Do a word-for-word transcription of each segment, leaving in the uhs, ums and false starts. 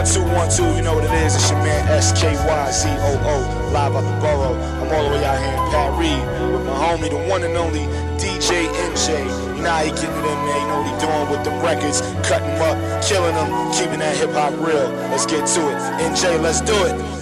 one two one two, you know what it is, it's your man S K Y Z O O, live out the borough. I'm all the way out here in Paris with my homie, the one and only D J N J. Nah, he getting it in, man, you know what he doing with them records, cutting them up, killing them, keeping that hip-hop real. Let's get to it, N J, let's do it.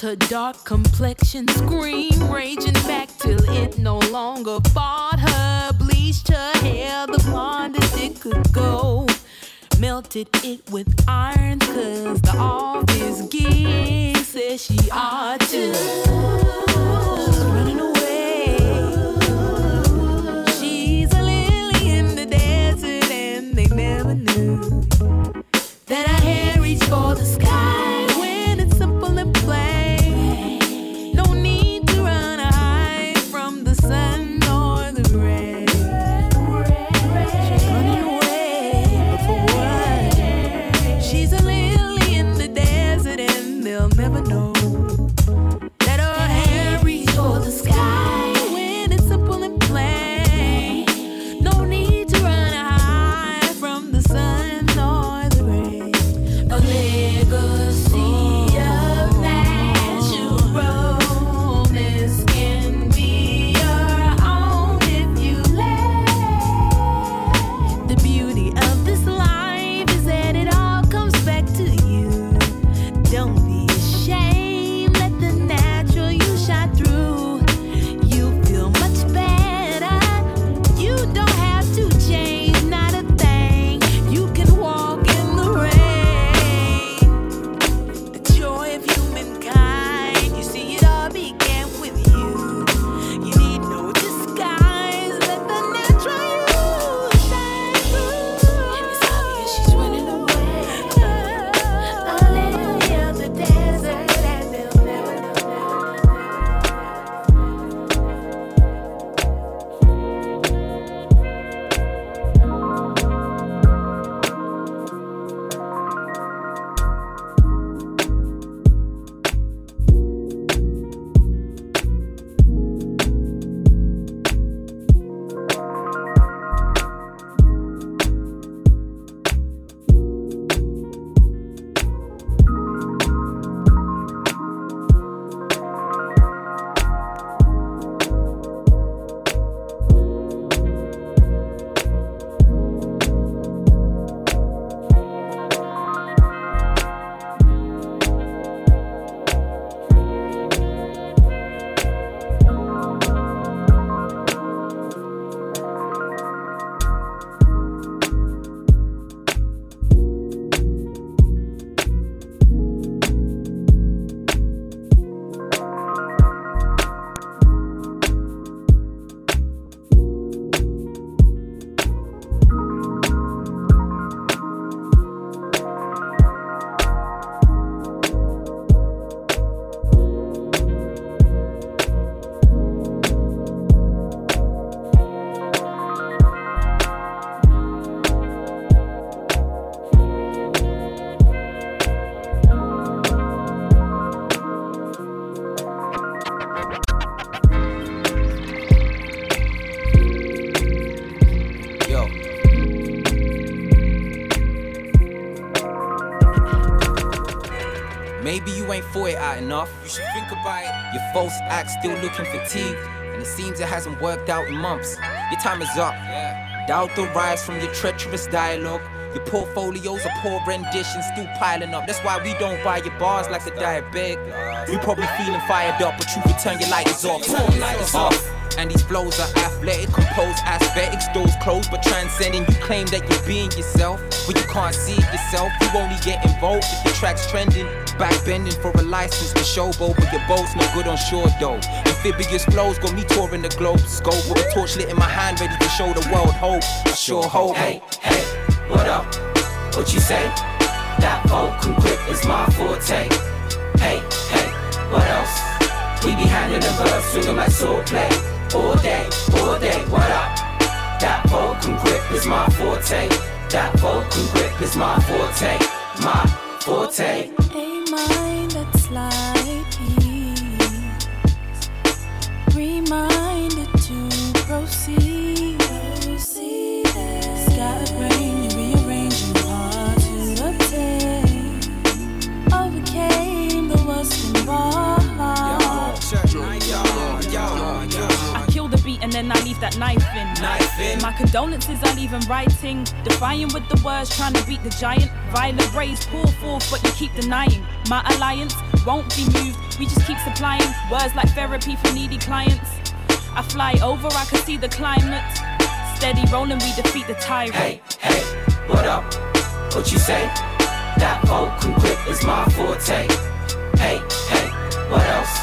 Her dark complexion scream, raging back till it no longer fought her. Bleached her hair, the blondest it could go. Melted it with irons, cause the obvious gig says she ought to. She's running away. She's a lily in the desert, and they never knew that I had reached for the sky. When it's simple and plain, no need to run. maybe you ain't for it out enough. You should think about it. Your false act still looking fatigued, and it seems it hasn't worked out in months. Your time is up. Yeah. Doubt derives from your treacherous dialogue. Your portfolio's a poor rendition, still piling up. That's why we don't buy your bars like the diabetic. You probably feeling fired up, but you can turn your lighters off. Turn your lighters off. And these flows are athletic, composed, aesthetics, doors closed, but transcending. You claim that you're being yourself, but you can't see it yourself. You only get involved if the track's trending. Backbending for a license to showboat, but your boat's no good on shore though. Amphibious flows got me touring the globe. Scope with a torch lit in my hand, ready to show the world hope. I sure hope. Hey, hey, what up? What you say? That vocal grip is my forte. Hey, hey, what else? We be handling the verse, swinging like swordplay. All day, all day, what up? That vocal grip is my forte. That vocal grip is my forte. My forte. A mind that's like ease, reminded to proceed. Proceed. Scatterbrained, rearranging hard to obtain. Overcame the worst and wrong. And then I leave that knife in. Knife in. My condolences I leave in writing. Defying with the words, trying to beat the giant. Violent rays pour forth, but you keep denying. My alliance won't be moved. We just keep supplying words like therapy for needy clients. I fly over, I can see the climate. Steady rolling, we defeat the tyrant. Hey, hey, what up? What you say? That vocal grip is my forte. Hey, hey, what else?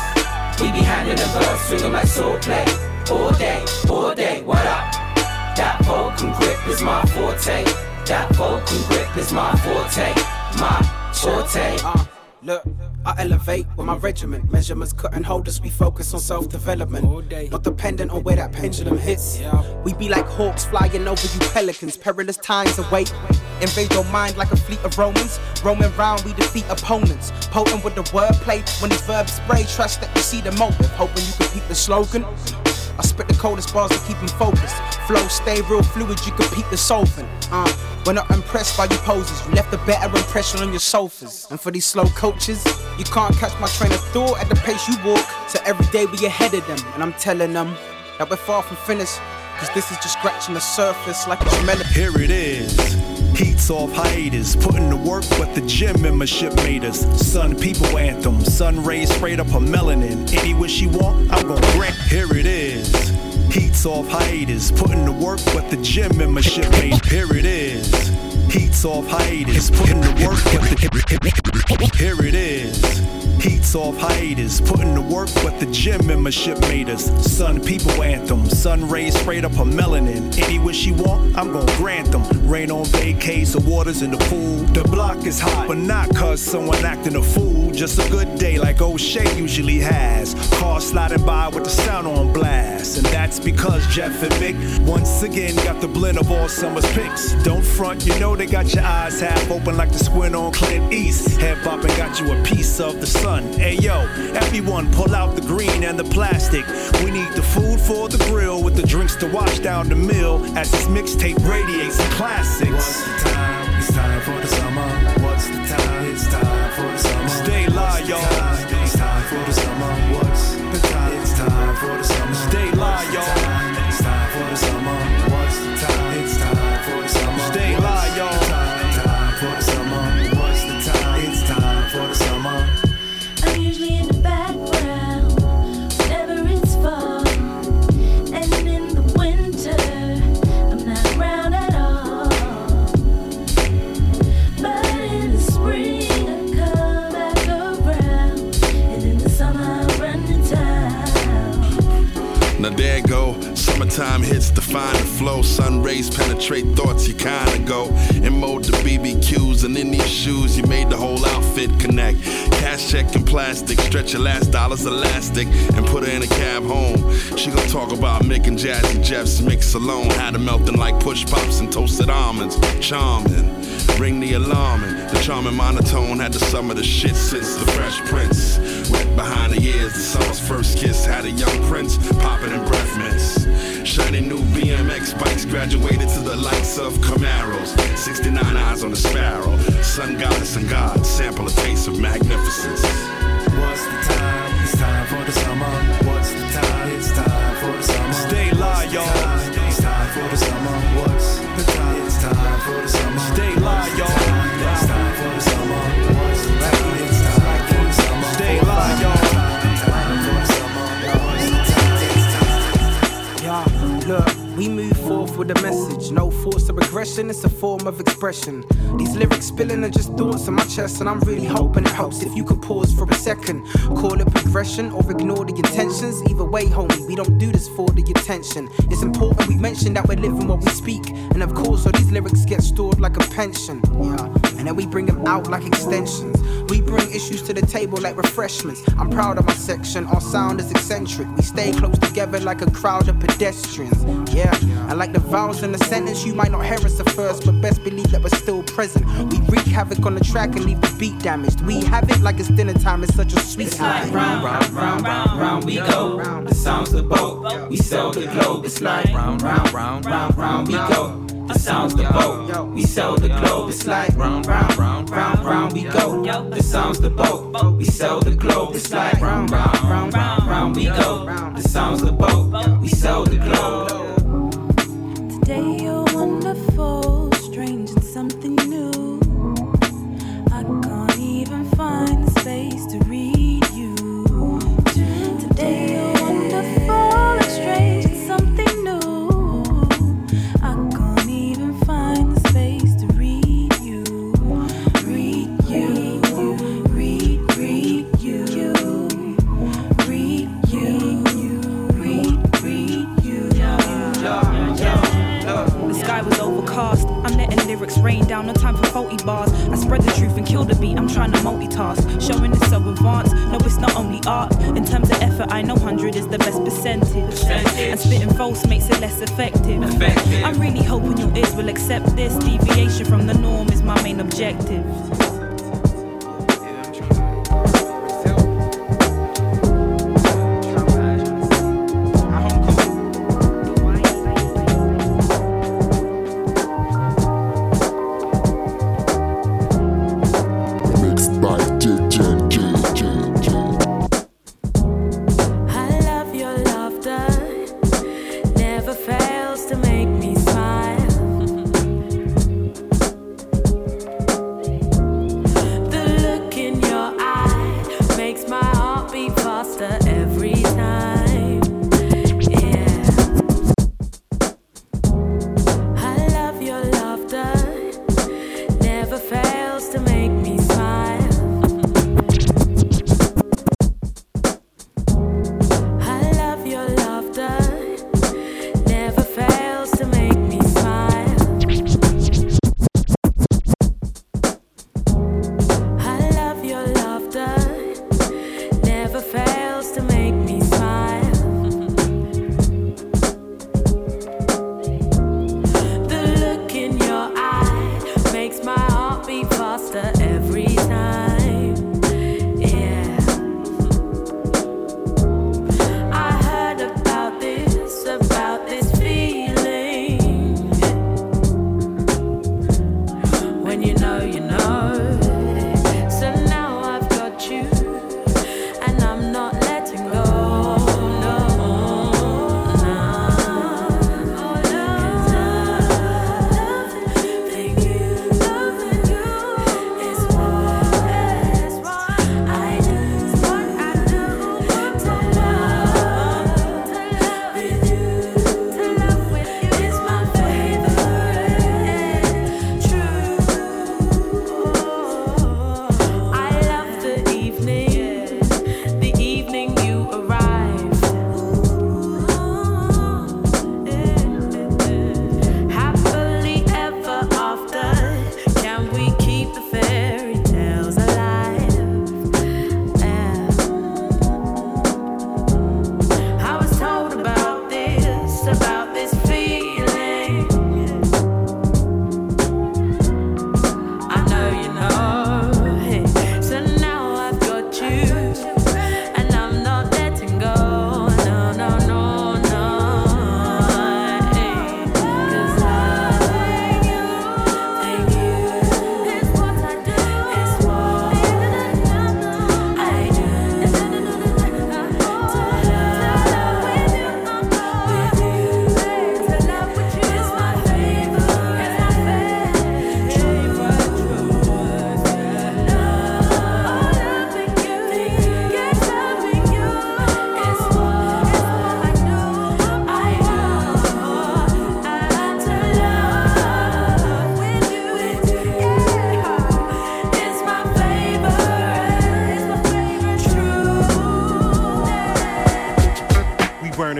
We be handling the verse, swinging like swordplay. All day, all day, what up? That vocal grip is my forte. That vocal grip is my forte. My forte. Uh, look, I elevate with my regiment. Measurements couldn't hold us, we focus on self-development. All day. Not dependent on where that pendulum hits. Yeah. We be like hawks flying over you pelicans. Perilous times await. Invade your mind like a fleet of Romans. Roaming round, we defeat opponents. Potent with the wordplay. When these verbs spray, trust that you see the motive. Hoping you can peep the slogan. I spit the coldest bars to keep them focused. Flow stay real fluid, you can peep the solvent. Uh, we're not impressed by you poses. You left a better impression on your sofas. And for these slow coaches, you can't catch my train of thought at the pace you walk. So every day we ahead of them. And I'm telling them that we're far from finished. Cause this is just scratching the surface like it's melody. Here it is. Heats off hiatus, putting to work, but the gym membership made us. Sun people anthem, sun rays sprayed up her melanin. Any wish you want, I'm gon' grant. Here it is. Heats off hiatus, putting to work, but the gym membership made. Here it is. Heats off hiatus, putting to work, but the here it is. Heats off hiatus, putting to work, but the gym membership made us. Sun people anthem, sun rays sprayed up her melanin. Any wish you want, I'm gon' grant them. Rain on vacays, the water's in the pool. The block is hot, but not cause someone acting a fool. Just a good day like O'Shea usually has. Cars sliding by with the sound on blast. And that's because Jeff and Mick once again got the blend of all summer's picks. Don't front, you know they got your eyes half open like the squint on Clint East. Head bopping got you a piece of the sun. Hey yo, everyone pull out the green and the plastic. We need the food for the grill with the drinks to wash down the meal as this mixtape radiates the classics. What's the time? It's time for the summer. What's the time? It's time for the summer. Stay live, y'all. It's time for the summer. What's the time? It's time for the summer. Stay live, y'all. It's time for the summer. What's the time? It's time for the summer. Stay live, y'all. It's time for the summer. What's the time? It's time for the summer. I'm usually in the background whenever it's fall, and in the winter I'm not around at all. But in the spring I come back around, and in the summer I run to town. Now there you go. Summertime hits define the flow. Sun rays penetrate thoughts you kinda go. And mode the B B Qs and in these shoes you made the whole outfit connect. Cash check and plastic, stretch your last dollars elastic and put her in a cab home. She gon' talk about Mick and Jazzy Jeff's mix alone. Had them melting like push pops and toasted almonds. Charming, ring the alarm and the charming monotone had the summer the shit since the Fresh Prince. Wet behind the ears, the summer's first kiss had a young prince popping in breath mints. Shiny new B M X bikes, graduated graduated to the likes of Camaros, sixty-nine eyes on a sparrow, sun goddess and god, sample a taste of magnificence. What's the time? It's time for the summer. What's the time? It's time for the summer. Stay live, y'all. It's time for the summer. What's the time? It's time for the summer. Stay live, y'all. It's time for the summer. What's the time? It's time for the summer. Stay live, y'all. Look, we move forth with a message. No force of aggression, it's a form of expression. These lyrics spilling are just thoughts in my chest, and I'm really hoping it helps if you could pause for a second. Call it progression or ignore the intentions. Either way, homie, we don't do this for the attention. It's important we mention that we're living what we speak, and of course all these lyrics get stored like a pension. Yeah, and then we bring them out like extensions. We bring issues to the table like refreshments. I'm proud of my section, our sound is eccentric. We stay close together like a crowd of pedestrians. Yeah, and like the vowels in the sentence, you might not hear us at first, but best believe that we're still present. We wreak havoc on the track and leave the beat damaged. We have it like it's dinner time, it's such a sweet it's time. Like round, round, round, round, round we go. The sound's the boat, we sell the globe. It's like round, round, round, round, round we go. The sound's the boat, we sell the globe. It's like round, round, round, round, round we go. The sound's the boat, we sell the globe. It's like round, round, round, round, round we go. The sound's the boat, we sell the globe. Today you're wonderful, strange and something new. I can't even find the space to read you. Today you're wonderful and strange and something new. Lyrics rain down, no time for faulty bars. I spread the truth and kill the beat, I'm trying to multitask. Showing it's so advanced, no it's not only art. In terms of effort, I know one hundred is the best percentage, percentage. And spitting false makes it less effective. effective I'm really hoping your ears will accept this. Deviation from the norm is my main objective.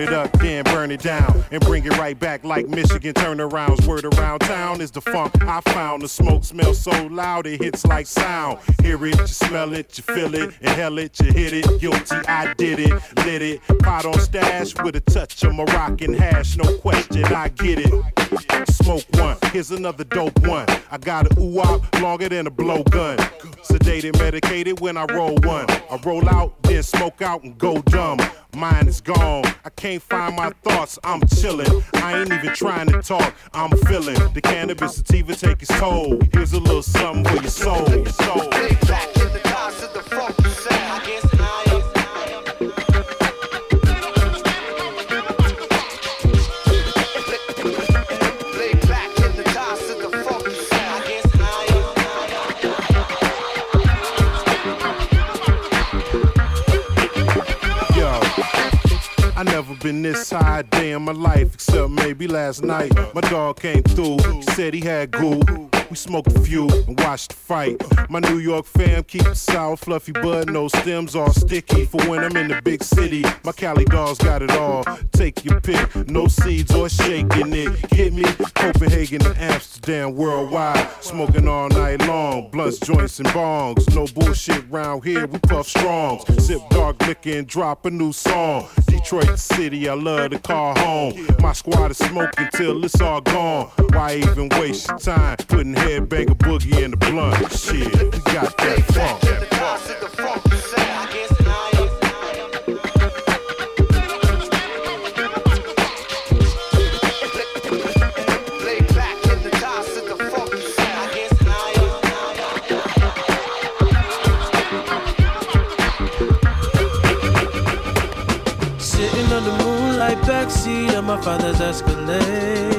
it up, then burn it down, and bring it right back like Michigan turnarounds. Word around town is the funk I found. The smoke smells so loud it hits like sound. Hear it, you smell it, you feel it, inhale it, you hit it. Guilty, I did it, lit it. Pot on stash with a touch of Moroccan hash. No question, I get it. Smoke one, here's another dope one. I got a ooh-op longer than a blowgun. Sedated, medicated when I roll one. I roll out, then smoke out and go dumb. Mine is gone, I can't find my thoughts, I'm chillin'. I ain't even trying to talk, I'm feelin'. The cannabis sativa take its toll. Here's a little something for your soul. Your soul. Take back to the cause of the fuck you said. I guess I am. I never been this high a day in my life, except maybe last night. My dog came through, he said he had goo. We smoked a few and watched the fight. My New York fam keeps sour, fluffy bud, no stems, all sticky. For when I'm in the big city, my Cali dogs got it all. Take your pick, no seeds or shaking it. Get me Copenhagen and Amsterdam worldwide. Smoking all night long, blunts, joints, and bongs. No bullshit round here, we puff strongs. Sip dark liquor and drop a new song. Detroit city, I love to call home. My squad is smoking till it's all gone. Why even waste your time putting headbanger boogie in the blunt? Shit, we got that funk. That funk. Backseat of my father's Escalade.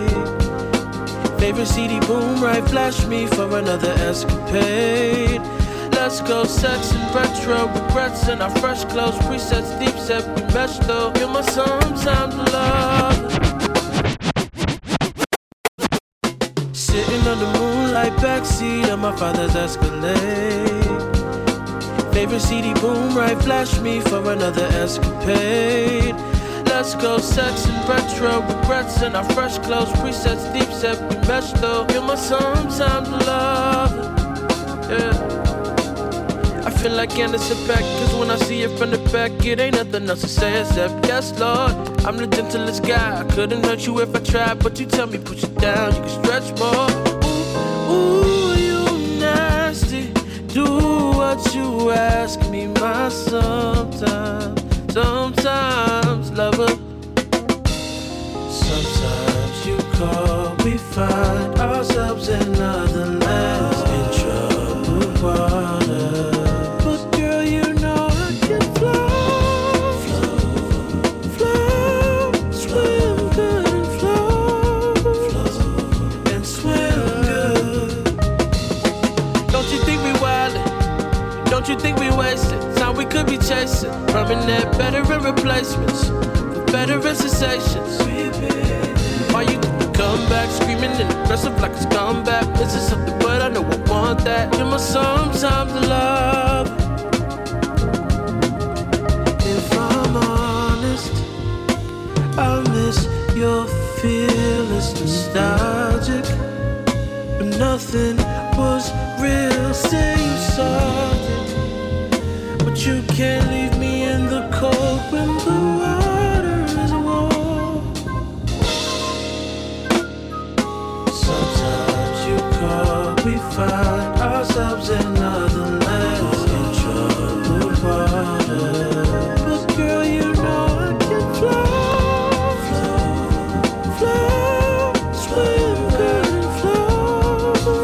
Favorite C D boom right, flash me for another escapade. Let's go, sex and retro regrets in our fresh clothes. Presets, deep set, we mesh though. You're my sometimes love. Sitting on the moonlight backseat of my father's Escalade. Favorite C D boom right, flash me for another escapade. Let's go, sex and retro regrets in our fresh clothes. Presets, deep set, we mesh though. You're my sometimes love. Yeah. I feel like Anderson Paak, cause when I see it from the back, it ain't nothing else to say except yes, Lord. I'm the gentlest guy. I couldn't hurt you if I tried, but you tell me push it down, you can stretch more. Ooh, ooh, you nasty. Do what you ask me, my sometimes. Sometimes, lover. Sometimes you call, we find ourselves in other lands, in troubled water. But girl, you know I can flow, flow, flow, swim good and flow, flow and swim good. Don't you think we wildin'? Don't you think we wastin'? We could be chasing, rubbing that better in replacements, better in sensations. Why you come back screaming and aggressive like a scumbag? This is something, but I know I want that. You're my sometimes love. If I'm honest, I miss your fearless nostalgic. But nothing was real, say you saw it. But you can't leave me in the cold when the water is warm. Sometimes you call, we find ourselves in other lands, in troubled water. But girl, you know I can flow, flow, flow, swim, girl, and flow, flow.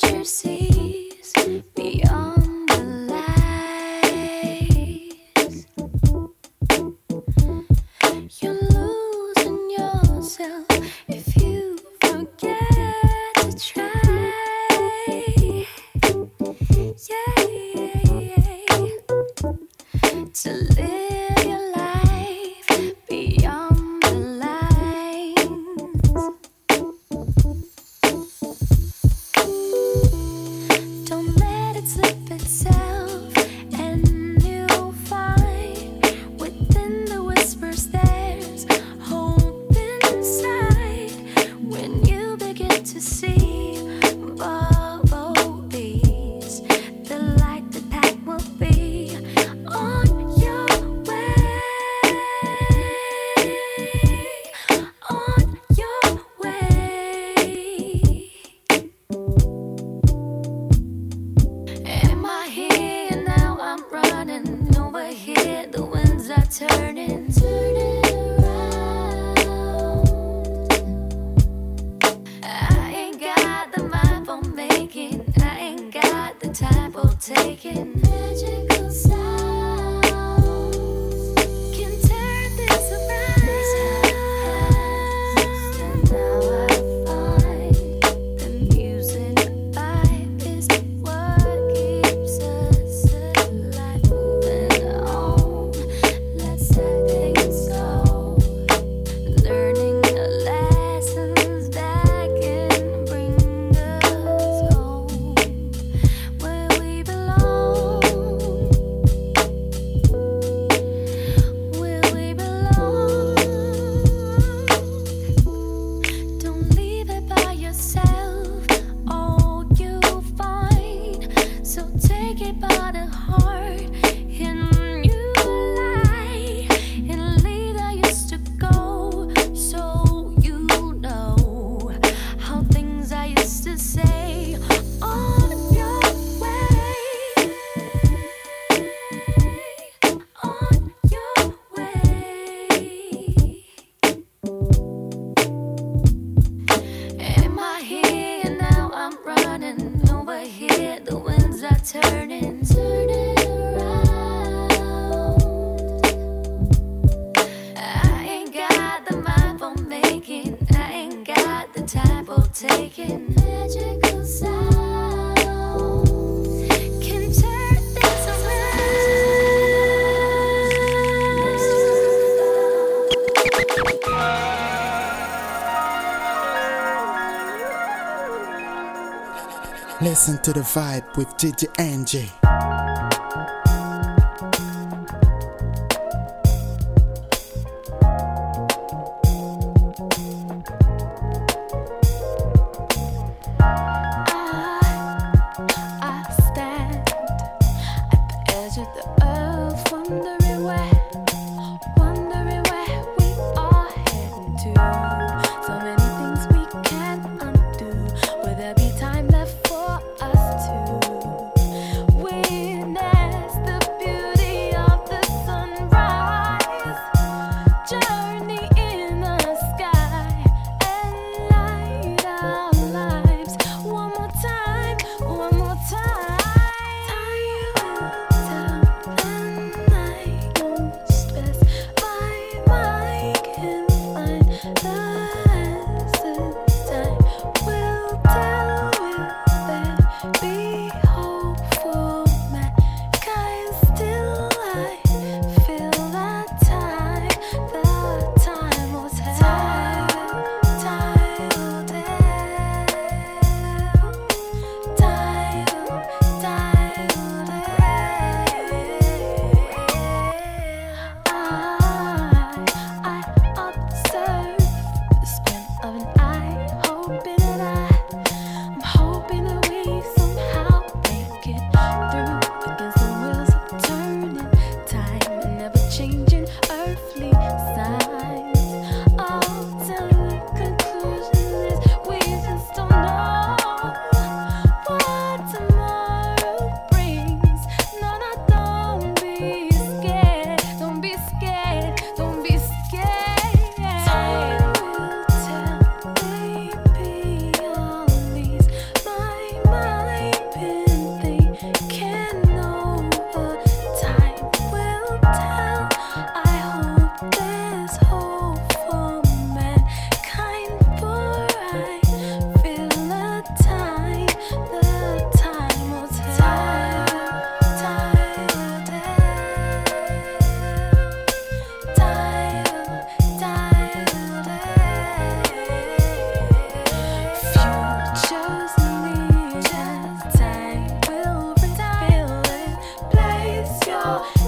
Cheers. Listen to the vibe with D J N J. Oh.